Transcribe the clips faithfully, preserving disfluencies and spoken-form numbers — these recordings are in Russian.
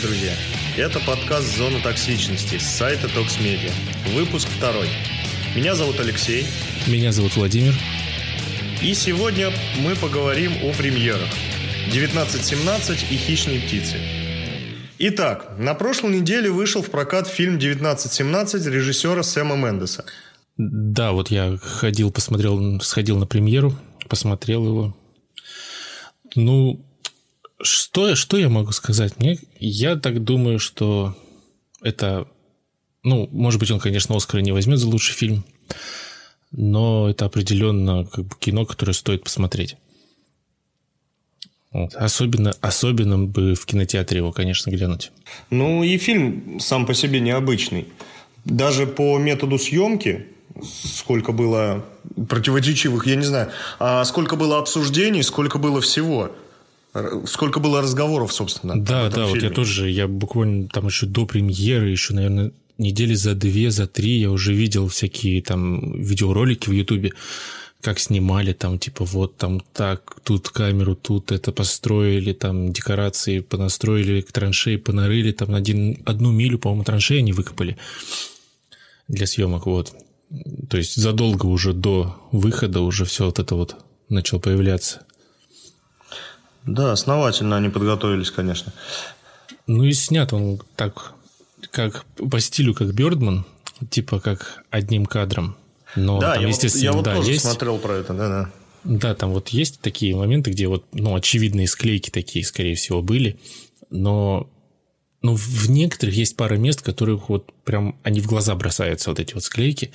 Привет, друзья! Это подкаст «Зона токсичности» с сайта Токсмедиа. Выпуск второй. Меня зовут Алексей. Меня зовут Владимир. И сегодня мы поговорим о премьерах «девятнадцать семнадцать» и «Хищные птицы». Итак, на прошлой неделе вышел в прокат фильм «девятнадцать семнадцать» режиссера Сэма Мендеса. Да, вот я ходил, посмотрел, сходил на премьеру, посмотрел его. Ну, что, что я могу сказать? Мне, я так думаю, что это... Ну, может быть, он, конечно, Оскара не возьмет за лучший фильм, но это определенно как бы кино, которое стоит посмотреть. Вот. Особенно, особенно бы в кинотеатре его, конечно, глянуть. Ну, и фильм сам по себе необычный. Даже по методу съемки, сколько было противоречивых, я не знаю, а сколько было обсуждений, сколько было всего, сколько было разговоров, собственно. Да, да, фильме. Вот я тоже, я буквально там еще до премьеры, еще, наверное, недели за две, за три я уже видел всякие там видеоролики в Ютубе, как снимали там, типа, вот там так, тут камеру, тут это построили, там декорации понастроили, траншеи понарыли, там один, одну милю, по-моему, траншеи они выкопали для съемок, вот. То есть задолго уже до выхода уже все вот это вот начало появляться. Да, основательно они подготовились, конечно. Ну и снят он так, как по стилю, как Бёрдман, типа как одним кадром. Но да, там, я, естественно, вот, я да, вот тоже есть... смотрел про это, да, да. Да, там вот есть такие моменты, где вот, ну, очевидные склейки такие, скорее всего, были, но, ну, в некоторых есть пара мест, которых вот прям они в глаза бросаются, вот эти вот склейки,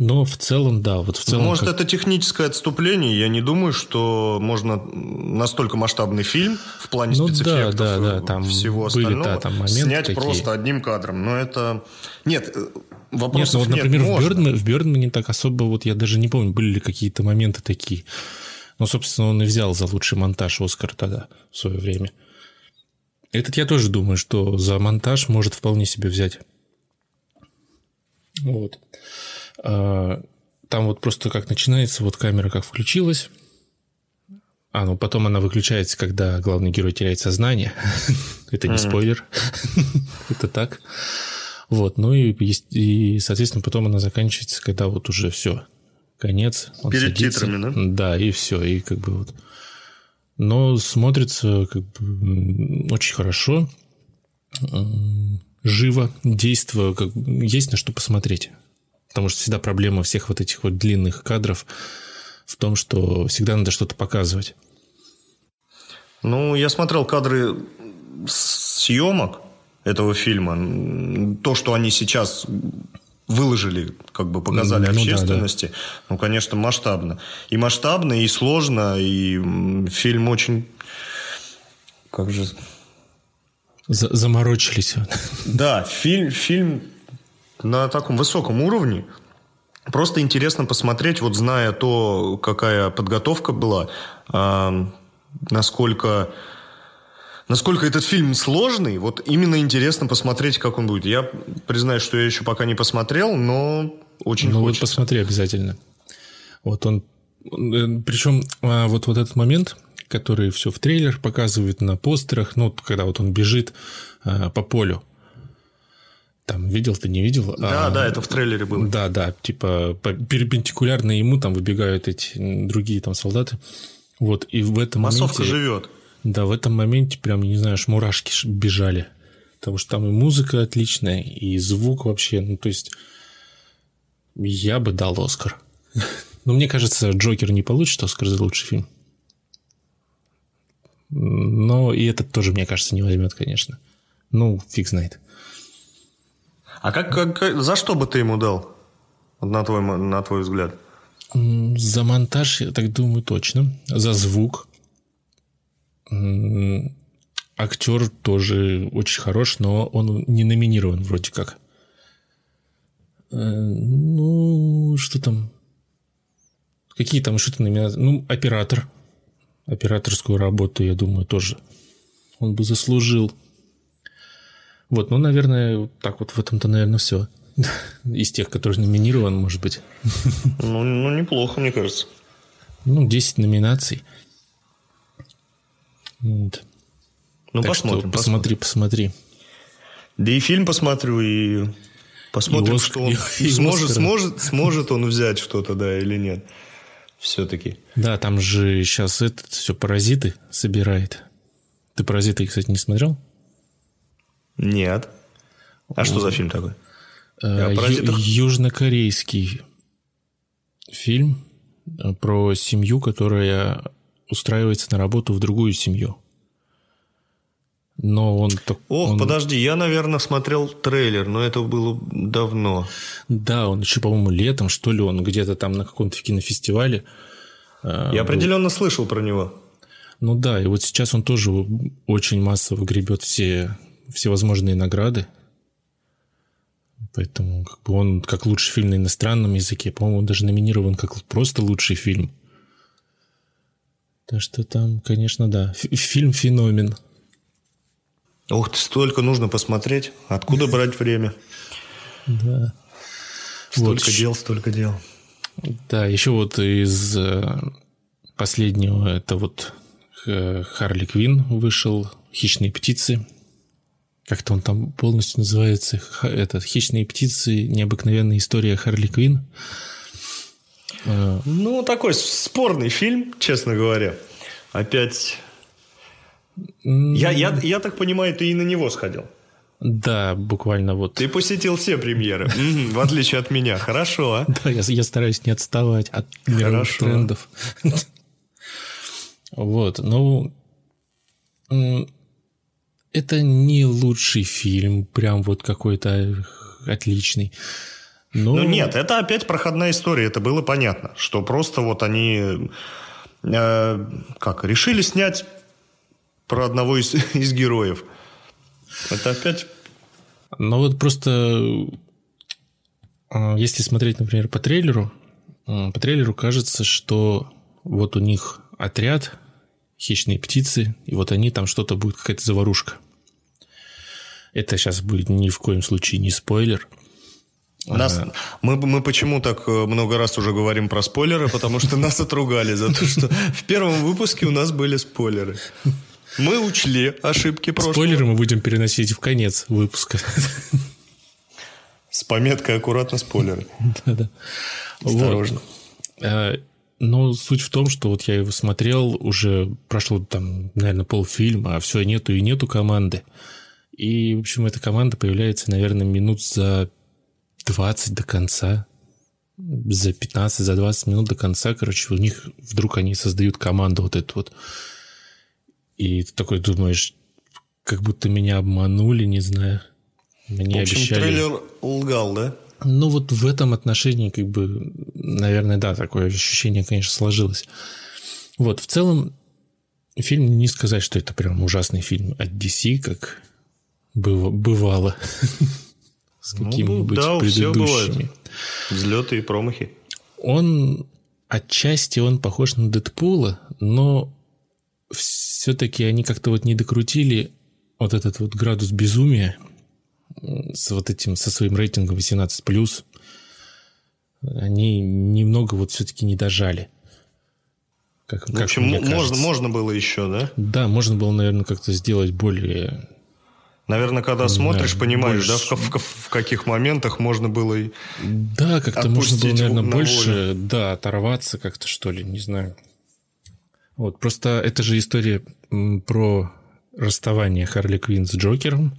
но в целом, да, вот в целом... Может, как... это техническое отступление, я не думаю, что можно настолько масштабный фильм в плане ну, спецэффектов да, да, да, там всего остального были, да, там снять такие. Просто одним кадром, но это... Нет... Нет, ну вот, например, нет, в, Бёрдмане, в Бёрдмане так особо, вот я даже не помню, были ли какие-то моменты такие. Но, собственно, он и взял за лучший монтаж Оскар тогда, в свое время. Этот я тоже думаю, что за монтаж может вполне себе взять. Вот. Там вот просто как начинается, вот камера как включилась. А, ну потом она выключается, когда главный герой теряет сознание. Это не спойлер. Это так. Вот, ну и, и, соответственно, потом она заканчивается, когда вот уже все, конец. Он перед садится, титрами, да? Да, и все, и как бы вот. Но смотрится как бы очень хорошо, живо, действие, как бы, есть на что посмотреть. Потому что всегда проблема всех вот этих вот длинных кадров в том, что всегда надо что-то показывать. Ну, я смотрел кадры съемок этого фильма, то, что они сейчас выложили, как бы показали ну, общественности, да, да. Ну, конечно, масштабно. И масштабно, и сложно, и фильм очень... Как же... За- заморочились. Да, фильм, фильм на таком высоком уровне. Просто интересно посмотреть, вот зная то, какая подготовка была, насколько... Насколько этот фильм сложный, вот именно интересно посмотреть, как он будет. Я признаюсь, что я еще пока не посмотрел, но очень ну, хочется. Ну вот посмотри обязательно. Вот он... Причем вот, вот этот момент, который все в трейлер показывает на постерах, ну, когда вот он бежит по полю. Там видел ты, не видел? Да, а, да, это в трейлере было. Да, да, типа перпендикулярно ему там выбегают эти другие там солдаты. Вот, и в этом массовка моменте... живет. Да, в этом моменте прям, не знаю, аж мурашки бежали. Потому что там и музыка отличная, и звук вообще. Ну, то есть, я бы дал Оскар. Но мне кажется, Джокер не получит Оскар за лучший фильм. Но и этот тоже, мне кажется, не возьмет, конечно. Ну, фиг знает. А как, как за что бы ты ему дал? На твой, на твой взгляд. За монтаж, я так думаю, точно. За звук. Актер тоже очень хорош, но он не номинирован вроде как. Ну, что там? Какие там еще-то номинации? Ну, оператор. Операторскую работу, я думаю, тоже он бы заслужил. Вот, ну, наверное, так вот в этом-то, наверное, все. Из тех, которые номинирован, может быть. Ну, ну, неплохо, мне кажется. Ну, десять номинаций. Вот. Ну, так посмотрим. Посмотри, посмотри. Да и фильм посмотрю, и посмотрим, и Оскар, что он и, сможет, и сможет, сможет он взять что-то, да, или нет. Все-таки. Да, там же сейчас этот все «Паразиты» собирает. Ты «Паразиты», кстати, не смотрел? Нет. А О, что за фильм такой? Э, ю- южнокорейский фильм про семью, которая устраивается на работу в другую семью. Но он... Ох, он... подожди, я, наверное, смотрел трейлер, но это было давно. Да, он еще, по-моему, летом, что ли, он где-то там на каком-то кинофестивале. Я был. определенно слышал про него. Ну да, и вот сейчас он тоже очень массово гребет все всевозможные награды. Поэтому как бы он как лучший фильм на иностранном языке. По-моему, он даже номинирован как просто лучший фильм. Так что там, конечно, да. Фильм феномен. Ух ты, столько нужно посмотреть. Откуда брать время? Да. Столько вот. дел, столько дел. Да, еще вот из последнего, это вот Харли Квинн вышел, «Хищные птицы». Как-то он там полностью называется. Этот, «Хищные птицы. Необыкновенная история Харли Квинн». Ну, такой спорный фильм, честно говоря. Опять... Я, я, я так понимаю, ты и на него сходил. Да, буквально вот. Ты посетил все премьеры, в отличие от меня. Хорошо. Да, я стараюсь не отставать от мировых трендов. Вот, ну... Это не лучший фильм, прям вот какой-то отличный. Ну, нет, это опять проходная история, это было понятно. Что просто вот они... Как, решили снять... Про одного из, из героев. Это опять... Ну, вот просто... Если смотреть, например, по трейлеру, по трейлеру кажется, что вот у них отряд, хищные птицы, и вот они там что-то будет, какая-то заварушка. Это сейчас будет ни в коем случае не спойлер. Нас, а... мы, мы почему так много раз уже говорим про спойлеры? Потому что нас отругали за то, что в первом выпуске у нас были спойлеры. Мы учли ошибки прошлого. Спойлеры мы будем переносить в конец выпуска. С пометкой аккуратно спойлеры. Да-да. Осторожно. Вот. Но суть в том, что вот я его смотрел, уже прошло там, наверное, полфильма, а все нету и нету команды. И, в общем, эта команда появляется, наверное, минут за двадцать до конца. За пятнадцать, за двадцать минут до конца. Короче, у них вдруг они создают команду вот эту вот. И ты такой думаешь, как будто меня обманули, не знаю. Мне обещали. В общем, обещали... трейлер лгал, да? Ну, вот в этом отношении, как бы, наверное, да, такое ощущение, конечно, сложилось. Вот, в целом, фильм, не сказать, что это прям ужасный фильм от ди си, как бывало с какими-нибудь предыдущими. Взлеты и промахи. Он, отчасти, он похож на Дэдпула, но... Все-таки они как-то вот не докрутили вот этот вот градус безумия с вот этим, со своим рейтингом восемнадцать плюс. Они немного вот все-таки не дожали. Как, в общем, как мне можно, можно было еще, да? Да, можно было, наверное, как-то сделать более... Наверное, когда смотришь, да, понимаешь, больше... да, в, в, в каких моментах можно было и да, как-то можно было, наверное, на больше, да, оторваться как-то, что ли, не знаю. Вот, просто это же история про расставание Харли Квинн с Джокером.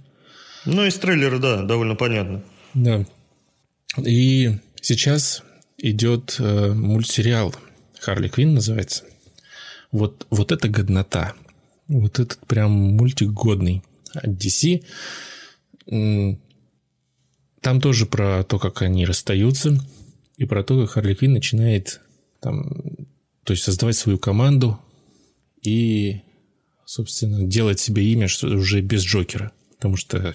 Ну, из трейлера, да, довольно понятно. Да. И сейчас идет э, мультсериал «Харли Квинн» называется. Вот, вот это годнота. Вот этот прям мультик годный от ди си. Там тоже про то, как они расстаются, и про то, как Харли Квинн начинает там, то есть создавать свою команду. И, собственно, делать себе имя уже без Джокера. Потому что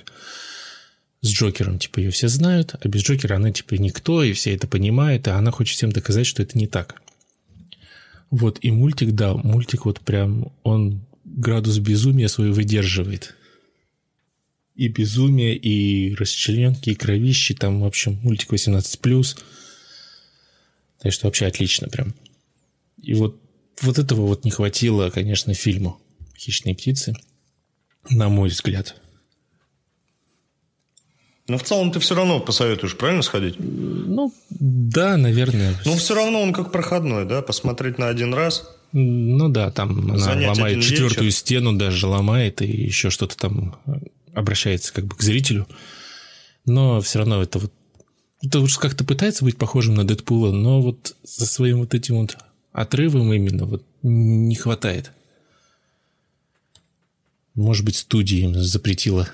с Джокером, типа, ее все знают, а без Джокера она, типа, никто, и все это понимают, а она хочет всем доказать, что это не так. Вот, и мультик, да, мультик вот прям, он градус безумия свой выдерживает. И безумие, и расчлененки, и кровищи, там, в общем, мультик восемнадцать плюс. Так что вообще отлично прям. И вот Вот этого вот не хватило, конечно, фильму «Хищные птицы». на мой взгляд. Но в целом ты все равно посоветуешь, правильно, сходить? Ну, да, наверное. Но все равно он как проходной, да? Посмотреть на один раз. Ну да, там она ломает четвертую вечер. стену, даже ломает, и еще что-то там обращается как бы к зрителю. Но все равно это вот... Это уж как-то пытается быть похожим на Дэдпула, но вот со своим вот этим вот отрывом именно вот не хватает. Может быть, студия им запретила...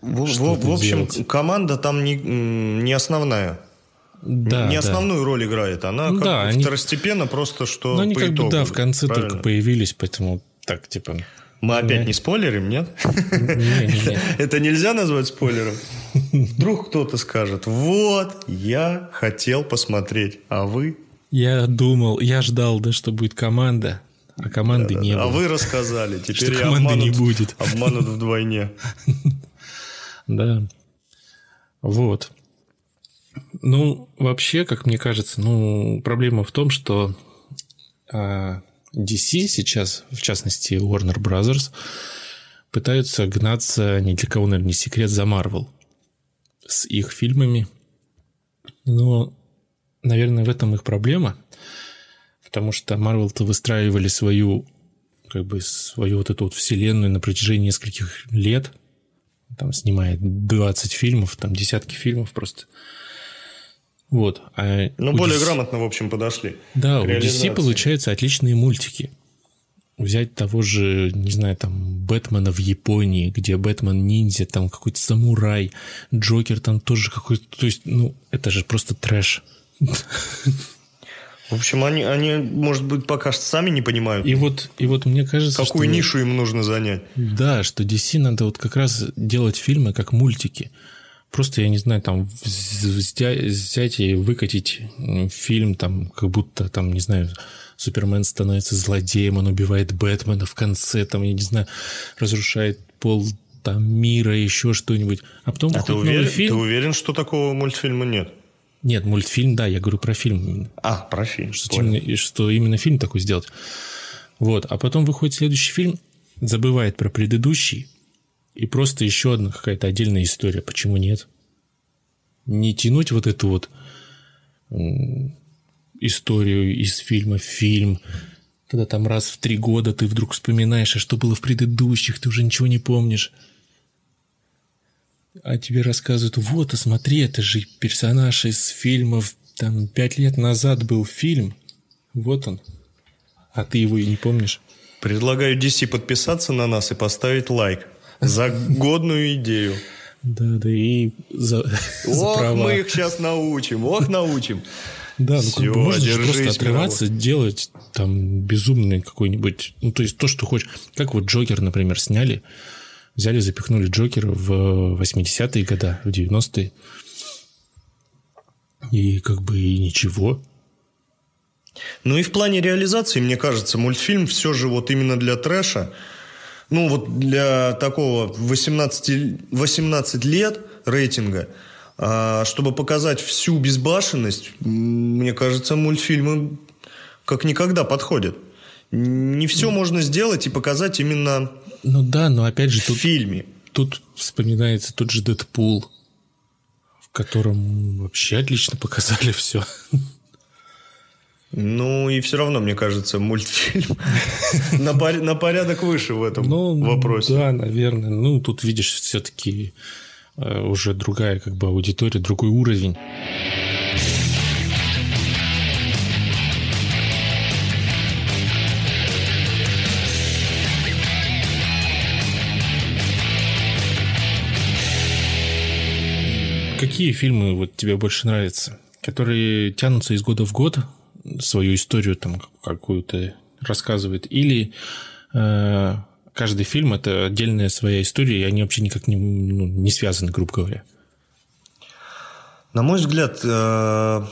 В, в, в общем, делать. Команда там не, не основная. Да, не да. основную роль играет. Она ну, как да, бы второстепенно, они... просто что ну, они по как итогу. Бы, да, в конце правильно? Только появились, поэтому так, типа... Мы ну, опять я... не спойлерим, нет? Это нельзя назвать спойлером? Вдруг кто-то скажет, вот, я хотел посмотреть, а вы... Я думал, я ждал, да, что будет команда. А команды не было. А вы рассказали, теперь я обманут вдвойне. Да, вот. Ну, вообще, как мне кажется, ну, проблема в том, что ди си сейчас, в частности, Warner Brothers, пытаются гнаться, ни для кого, наверное, не секрет, за Marvel с их фильмами. Но, наверное, в этом их проблема, потому что Marvel-то выстраивали свою, как бы, свою вот эту вот вселенную на протяжении нескольких лет. Там снимает двадцать фильмов, там десятки фильмов просто. Вот. А ну, более ди си... грамотно, в общем, подошли. Да, у ди си получаются отличные мультики. Взять того же, не знаю, там, Бэтмена в Японии, где Бэтмен-ниндзя, там какой-то самурай, Джокер там тоже какой-то... То есть, ну, это же просто трэш. В общем, они, они, может быть, пока что сами не понимают. И вот, и вот мне кажется, какую что нишу им нужно занять. Да, что ди си надо вот как раз делать фильмы как мультики. Просто, я не знаю, там взять и выкатить фильм, там, как будто, там, не знаю, Супермен становится злодеем, он убивает Бэтмена в конце, там, я не знаю, разрушает пол там, мира, еще что-нибудь. А потом а ты уверен, фильм... ты уверен, что такого мультфильма нет? Нет, мультфильм, да, я говорю про фильм. А, про фильм. Что именно, что именно фильм такой сделать. Вот, а потом выходит следующий фильм, забывает про предыдущий, и просто еще одна какая-то отдельная история. Почему нет? Не тянуть вот эту вот историю из фильма в фильм, когда там раз в три года ты вдруг вспоминаешь, а что было в предыдущих, ты уже ничего не помнишь. А тебе рассказывают, вот, а смотри, это же персонаж из фильмов, там, пять лет назад был фильм, вот он, а ты его и не помнишь. Предлагаю ди си подписаться на нас и поставить лайк за годную идею. Да, да, и за права. Ох, мы их сейчас научим, ох, научим. Да, ну, как бы можно же просто отрываться, делать там безумный какой-нибудь, ну, то есть то, что хочешь. Как вот Джокер, например, сняли. Взяли, запихнули Джокера в восьмидесятые годы, в девяностые. И как бы и ничего. Ну и в плане реализации, мне кажется, мультфильм все же вот именно для трэша. Ну вот для такого восемнадцать, восемнадцать лет рейтинга. Чтобы показать всю безбашенность, мне кажется, мультфильмы как никогда подходят. Не все можно сделать и показать именно... Ну да, но опять же, тут, в фильме. Тут вспоминается тот же Дэдпул, в котором вообще отлично показали все. Ну и все равно, мне кажется, мультфильм на, пор- на порядок выше в этом ну, вопросе. Да, наверное. Ну, тут видишь, все-таки э, уже другая как бы аудитория, другой уровень. Какие фильмы вот тебе больше нравятся, которые тянутся из года в год, свою историю там какую-то рассказывают, или э, каждый фильм – это отдельная своя история, и они вообще никак не, ну, не связаны, грубо говоря? На мой взгляд, э,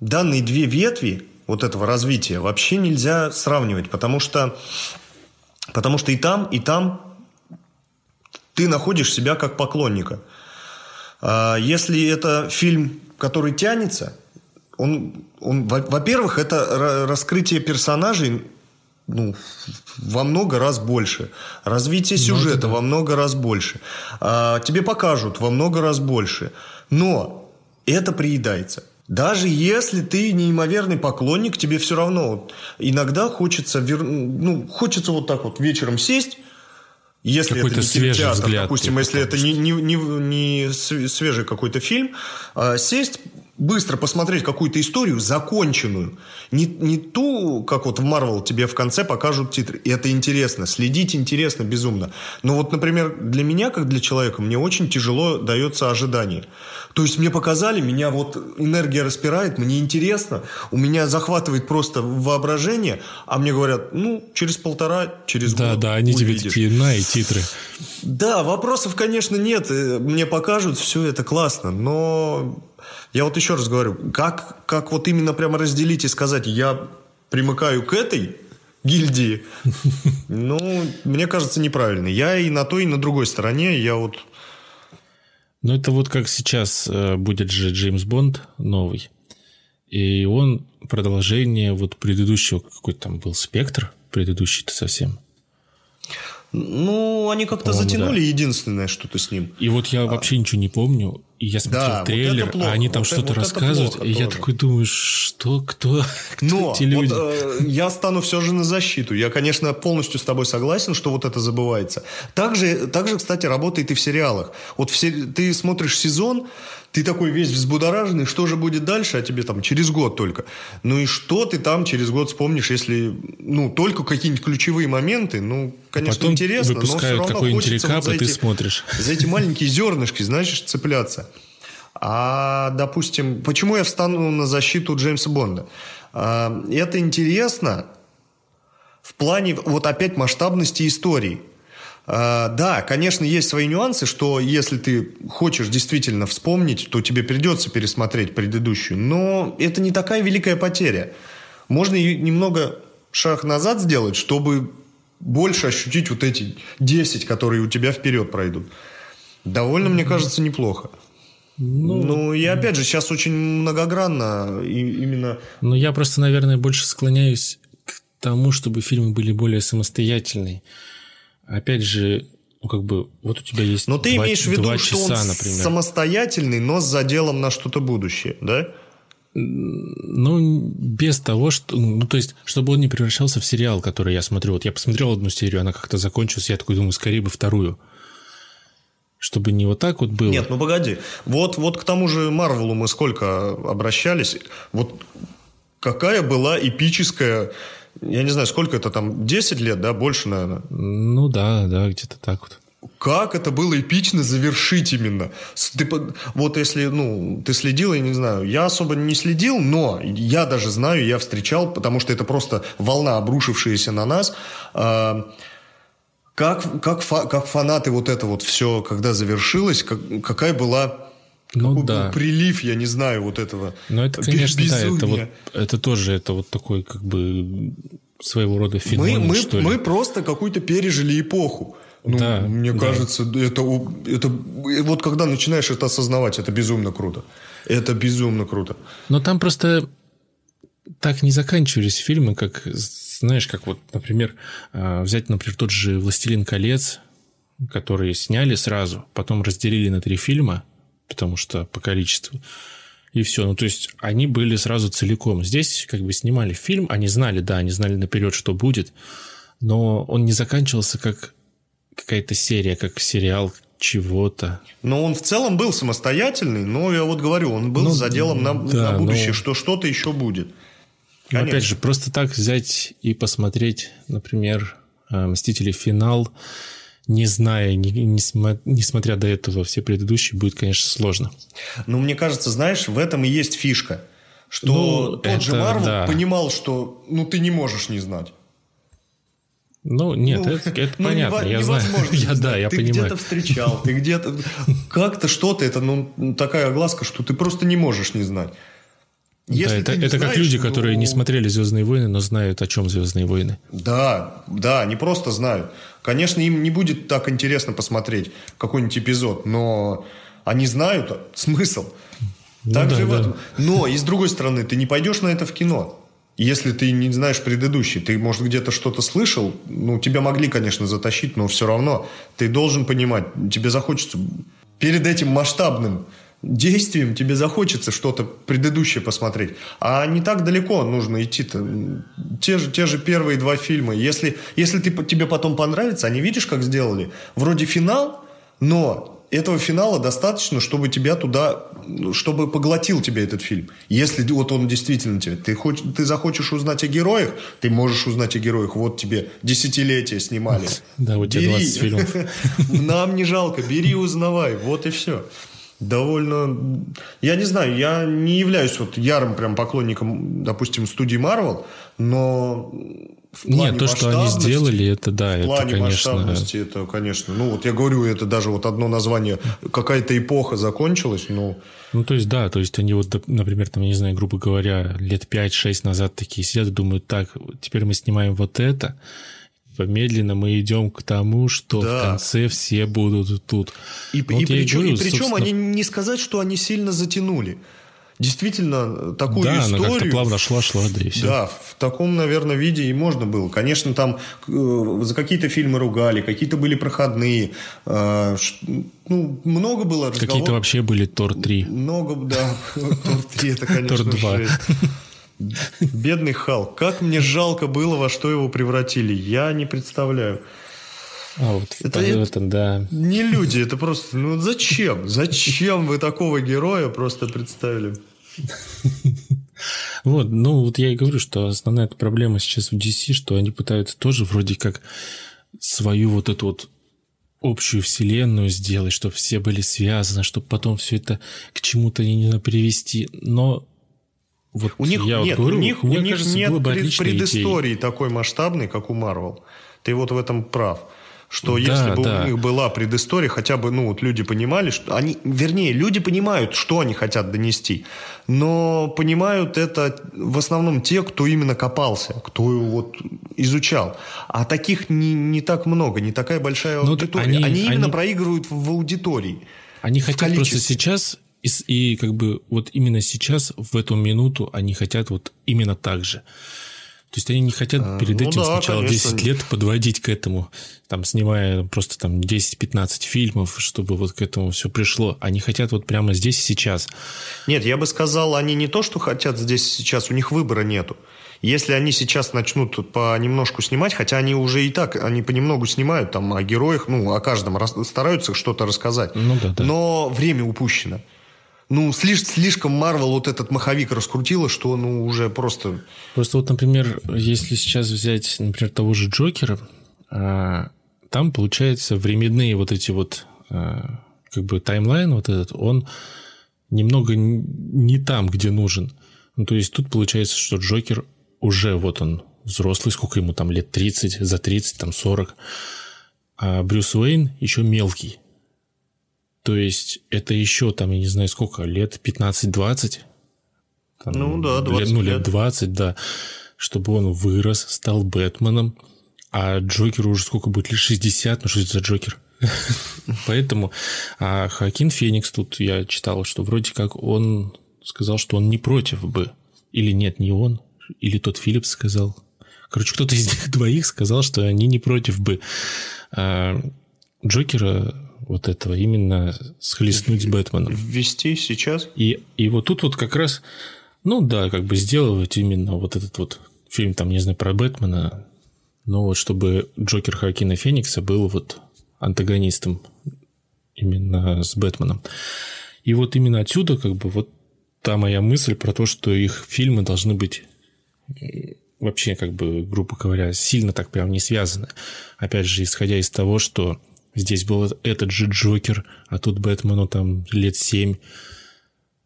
данные две ветви вот этого развития вообще нельзя сравнивать, потому что, потому что и там, и там ты находишь себя как поклонника. Если это фильм, который тянется, он, он, во-первых, это раскрытие персонажей ну, во много раз больше. Развитие сюжета, ну, во много раз больше. А, тебе покажут во много раз больше. Но это приедается. Даже если ты неимоверный поклонник, тебе все равно иногда хочется, вер... ну, хочется вот так вот вечером сесть. Если какой-то это не кинотеатр, взгляд, допустим, если это не, не, не, не свежий какой-то фильм, а, сесть, быстро посмотреть какую-то историю законченную. Не, не ту, как вот в Marvel тебе в конце покажут титры. И это интересно, следить интересно безумно. Но вот, например, для меня, как для человека, мне очень тяжело дается ожидание. То есть мне показали, меня вот энергия распирает, мне интересно, у меня захватывает просто воображение, а мне говорят, ну, через полтора, через да, год да, они увидишь. Тебе такие, на, и титры. Да, вопросов, конечно, нет. Мне покажут, все это классно, но... Я вот еще раз говорю, как, как вот именно прямо разделить и сказать, я примыкаю к этой гильдии, ну, мне кажется, неправильно. Я и на той, и на другой стороне, я вот... Ну, это вот как сейчас будет же Джеймс Бонд новый, и он продолжение вот предыдущего, какой-то там был «Спектр», предыдущий-то совсем. Ну, они как-то по-моему, затянули, да. Единственное что-то с ним. И вот я а... вообще ничего не помню. И я смотрел да, трейлер, вот а они там вот что-то вот рассказывают. И тоже. Я такой думаю, что, кто, кто Но, эти люди? Вот, э, я стану все же на защиту. Я, конечно, полностью с тобой согласен, что вот это забывается. Так же, так же, кстати, работает и в сериалах. Вот в сери... ты смотришь сезон, ты такой весь взбудораженный, что же будет дальше, а тебе там через год только. Ну и что ты там через год вспомнишь, если, ну, только какие-нибудь ключевые моменты, ну, конечно, потом интересно, но все равно хочется вот за, эти, ты смотришь. за эти маленькие зернышки, знаешь, цепляться. А, допустим, почему я встану на защиту Джеймса Бонда? А, это интересно в плане, вот опять, масштабности истории. А, да, конечно, есть свои нюансы, что если ты хочешь действительно вспомнить, то тебе придется пересмотреть предыдущую. Но это не такая великая потеря. Можно немного шаг назад сделать, чтобы больше ощутить вот эти десять, которые у тебя вперед пройдут. Довольно, mm-hmm. мне кажется, неплохо. Ну, ну, и опять же, сейчас очень многогранно и именно... Ну, я просто, наверное, больше склоняюсь к тому, чтобы фильмы были более самостоятельные. Опять же, ну, как бы, вот у тебя есть но два, ты имеешь в виду, часа, что он например. самостоятельный, но с заделом на что-то будущее, да? Ну, без того, что... Ну, то есть, чтобы он не превращался в сериал, который я смотрю. Вот я посмотрел одну серию, она как-то закончилась, я такой думаю, скорее бы вторую. Чтобы не вот так вот было. Нет, ну погоди. Вот, вот к тому же Марвелу мы сколько обращались. Вот какая была эпическая... Я не знаю, сколько это там, десять лет, да? Больше, наверное. Ну да, да, где-то так вот. Как это было эпично завершить именно. Ты, вот если, ну, ты следил, я не знаю. Я особо не следил, но я даже знаю, я встречал, потому что это просто волна, обрушившаяся на нас. Э- Как, как, фа, как фанаты вот это вот все, когда завершилось, как, какая была... Ну, какой да. был прилив, я не знаю, вот этого. Ну, это, конечно, безумия. Да, это, вот, это тоже это вот такой, как бы, своего рода феномен, мы, мы, что ли. Мы просто какую-то пережили эпоху. Ну, да, мне да. кажется, это, это... Вот когда начинаешь это осознавать, это безумно круто. Это безумно круто. Но там просто так не заканчивались фильмы, как... Знаешь, как вот, например, взять, например, тот же «Властелин колец», который сняли сразу, потом разделили на три фильма, потому что по количеству, и все. Ну, то есть, они были сразу целиком. Здесь как бы снимали фильм, они знали, да, они знали наперед, что будет, но он не заканчивался как какая-то серия, как сериал чего-то. Но он в целом был самостоятельный, но я вот говорю, он был ну, с заделом на, да, на будущее, но... что что-то еще будет. Конечно. Опять же, просто так взять и посмотреть, например, «Мстители. Финал», не зная, не, не, смо, не смотря до этого все предыдущие, будет, конечно, сложно. Ну, мне кажется, знаешь, в этом и есть фишка. Что ну, тот это, же Marvel да. понимал, что ну ты не можешь не знать. Ну, нет, ну, это, это ну, понятно. Не, я невозможно. Знаю. Я, да, я ты понимаю. Где-то встречал, ты где-то... Как-то что-то, это ну такая огласка, что ты просто не можешь не знать. Если да, это это знаешь, как люди, которые ну... не смотрели «Звездные войны», но знают, о чем «Звездные войны». Да, да, они просто знают. Конечно, им не будет так интересно посмотреть какой-нибудь эпизод, но они знают смысл. Ну, так да, же да. В этом. Но, и с другой стороны, ты не пойдешь на это в кино. Если ты не знаешь предыдущий, ты, может, где-то что-то слышал, ну, тебя могли, конечно, затащить, но все равно ты должен понимать, тебе захочется перед этим масштабным действием, тебе захочется что-то предыдущее посмотреть. А не так далеко нужно идти-то. Те же, те же первые два фильма. Если, если ты, тебе потом понравится, они, видишь, как сделали? Вроде финал, но... Этого финала достаточно, чтобы тебя туда, чтобы поглотил тебя этот фильм. Если вот он действительно тебе, ты, хоч, ты захочешь узнать о героях, ты можешь узнать о героях. Вот тебе десятилетия снимали. Да, вот тебе двадцать фильмов. Нам не жалко, бери, узнавай, вот и все. Довольно, я не знаю, я не являюсь вот ярым прям поклонником, допустим, студии Marvel, но... Нет, то, что они сделали, это да, это, конечно... В плане масштабности, это, конечно... Ну, вот я говорю, это даже вот одно название. Какая-то эпоха закончилась, но... Ну, то есть, да, то есть они вот, например, там, я не знаю, грубо говоря, лет пять-шесть назад такие сидят и думают, так, теперь мы снимаем вот это, медленно мы идем к тому, что да. в конце все будут тут. И, вот и, причем, говорю, и причем собственно... они не сказать, что они сильно затянули. Действительно, такую да, историю... Да, она как-то плавно шла-шла, да и все. Да, в таком, наверное, виде и можно было. Конечно, там э, за какие-то фильмы ругали, какие-то были проходные. Э, ш, ну, много было разговоров. Какие-то вообще были Тор три. Много, да. Тор три, это, конечно, Тор два. Бедный Халк. Как мне жалко было, во что его превратили. Я не представляю. А вот это, это, это да. Не люди, это просто... Ну зачем? Зачем вы такого героя просто представили? Вот, ну вот я и говорю, что основная проблема сейчас у ди си, что они пытаются тоже вроде как свою вот эту вот общую вселенную сделать, чтобы все были связаны, чтобы потом все это к чему-то не надо привести, но... Вот у них я нет, вот говорю, у них, мне у них кажется, нет пред, предыстории идеи. Такой масштабной, как у Marvel. Ты вот в этом прав. Что да, если бы да. у них была предыстория, хотя бы ну, вот люди понимали, что они, вернее, люди понимают, что они хотят донести, но понимают это в основном те, кто именно копался, кто вот изучал. А таких не, не так много, не такая большая но аудитория. Они, они именно они... проигрывают в аудитории. Они хотят просто сейчас... И, и как бы вот именно сейчас, в эту минуту, они хотят вот именно так же. То есть они не хотят перед а, ну этим да, сначала конечно. десять лет подводить к этому, там, снимая просто там десять-пятнадцать фильмов, чтобы вот к этому все пришло. Они хотят вот прямо здесь и сейчас. Нет, я бы сказал, они не то, что хотят здесь и сейчас, у них выбора нету. Если они сейчас начнут понемножку снимать, хотя они уже и так, они понемногу снимают там о героях, ну, о каждом, стараются что-то рассказать. Ну, да, да. Но время упущено. Ну, слишком Marvel вот этот маховик раскрутила, что, ну, уже просто... Просто вот, например, если сейчас взять, например, того же Джокера, там, получается, временные вот эти вот, как бы, таймлайн вот этот, он немного не там, где нужен. Ну, то есть тут получается, что Джокер уже, вот он, взрослый, сколько ему там лет, тридцать, за тридцать, там, сорок. А Брюс Уэйн еще мелкий. То есть, это еще, там, я не знаю, сколько, лет пятнадцать-двадцать? Там, ну, да, двадцать лет. Ну, лет двадцать, да. Чтобы он вырос, стал Бэтменом. А Джокеру уже сколько будет? Лет шестьдесят? Ну, что это за Джокер? Поэтому а Хоакин Феникс тут я читал, что вроде как он сказал, что он не против бы. Или нет, не он. Или тот Филипс сказал. Короче, кто-то из них двоих сказал, что они не против бы. А Джокера... вот этого именно схлестнуть с Бэтменом. Ввести сейчас? И, и вот тут вот как раз, ну да, как бы сделать именно вот этот вот фильм, там, не знаю, про Бэтмена, но вот чтобы Джокер Хоакина Феникса был вот антагонистом именно с Бэтменом. И вот именно отсюда как бы вот та моя мысль про то, что их фильмы должны быть... вообще как бы, грубо говоря, сильно так прям не связаны. Опять же, исходя из того, что здесь был этот же Джокер, а тут Бэтмену там лет семь,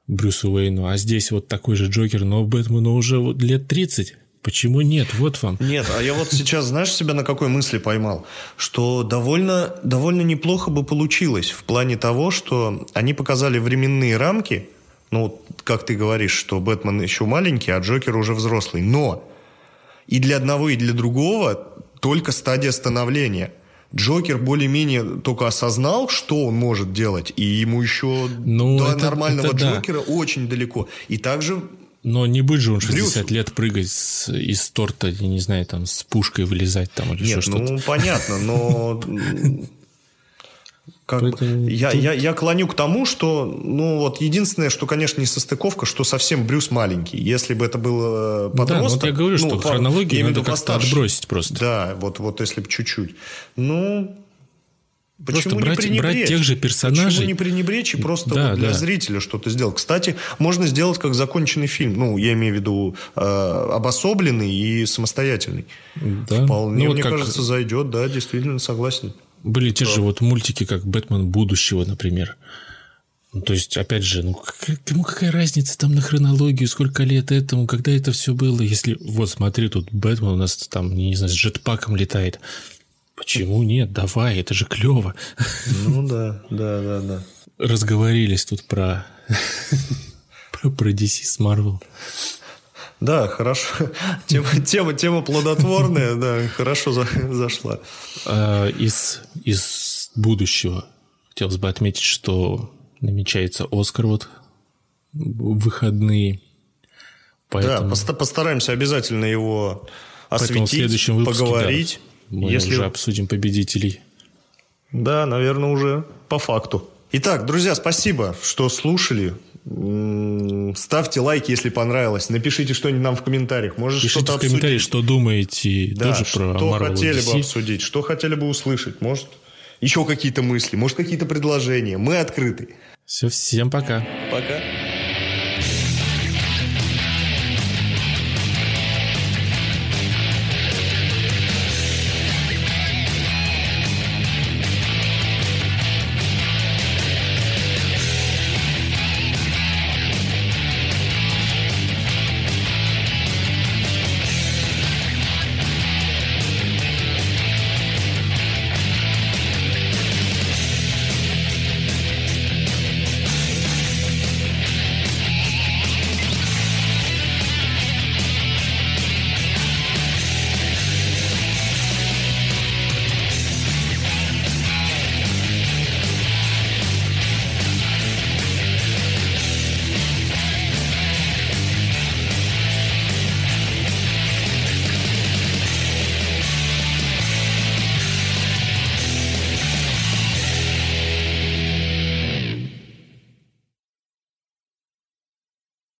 Брюсу Уэйну. А здесь вот такой же Джокер, но Бэтмену уже вот лет тридцать. Почему нет? Вот вам. Нет, а я вот сейчас, знаешь, себя на какой мысли поймал? Что довольно, довольно неплохо бы получилось в плане того, что они показали временные рамки. Ну, как ты говоришь, что Бэтмен еще маленький, а Джокер уже взрослый. Но и для одного, и для другого только стадия становления. Джокер более-менее только осознал, что он может делать, и ему еще ну, до это, нормального это Джокера да. очень далеко. И также Но не быть же он шестьдесят Брюс... лет прыгать с, из торта, я не знаю, там, с пушкой вылезать там или Нет, еще что-то. Ну, понятно, но... Как бы, я, я, я клоню к тому, что, ну, вот единственное, что, конечно, не состыковка, что совсем Брюс маленький. Если бы это было подросток... Да, вот я говорю, ну, что пар... хронологию надо как-то постарше. Отбросить просто. Да, вот, вот если бы чуть-чуть. Ну, почему не брать, пренебречь? Брать тех же персонажей. Почему не пренебречь и просто да, вот для да. зрителя что-то сделать? Кстати, можно сделать как законченный фильм. Ну, я имею в виду э, обособленный и самостоятельный. Да. Вполне, ну, вот мне как... кажется, зайдет, да, действительно, согласен. Были те да. же вот мультики, как «Бэтмен будущего», например. Ну, то есть, опять же, ну какая, кому какая разница там на хронологию, сколько лет этому, когда это все было? Если, вот смотри, тут Бэтмен у нас там, не знаю, с джетпаком летает. Почему нет? Давай, это же клево. Ну да, да, да, да. Разговорились тут про, про ди си с Marvel. Да, хорошо. Тема, тема, тема плодотворная, да, хорошо за, зашла. Из, из будущего хотелось бы отметить, что намечается Оскар вот в выходные. Поэтому... Да, постараемся обязательно его осветить, выпуске, поговорить. Да, мы если... уже обсудим победителей. Да, наверное, уже по факту. Итак, друзья, спасибо, что слушали. Ставьте лайки, если понравилось. Напишите что-нибудь нам в комментариях. Можешь Пишите что-то в комментариях, что думаете да, тоже про что Marvel хотели ди си. Бы обсудить, что хотели бы услышать. Может, еще какие-то мысли, может, какие-то предложения. Мы открыты. Все, всем пока. Пока.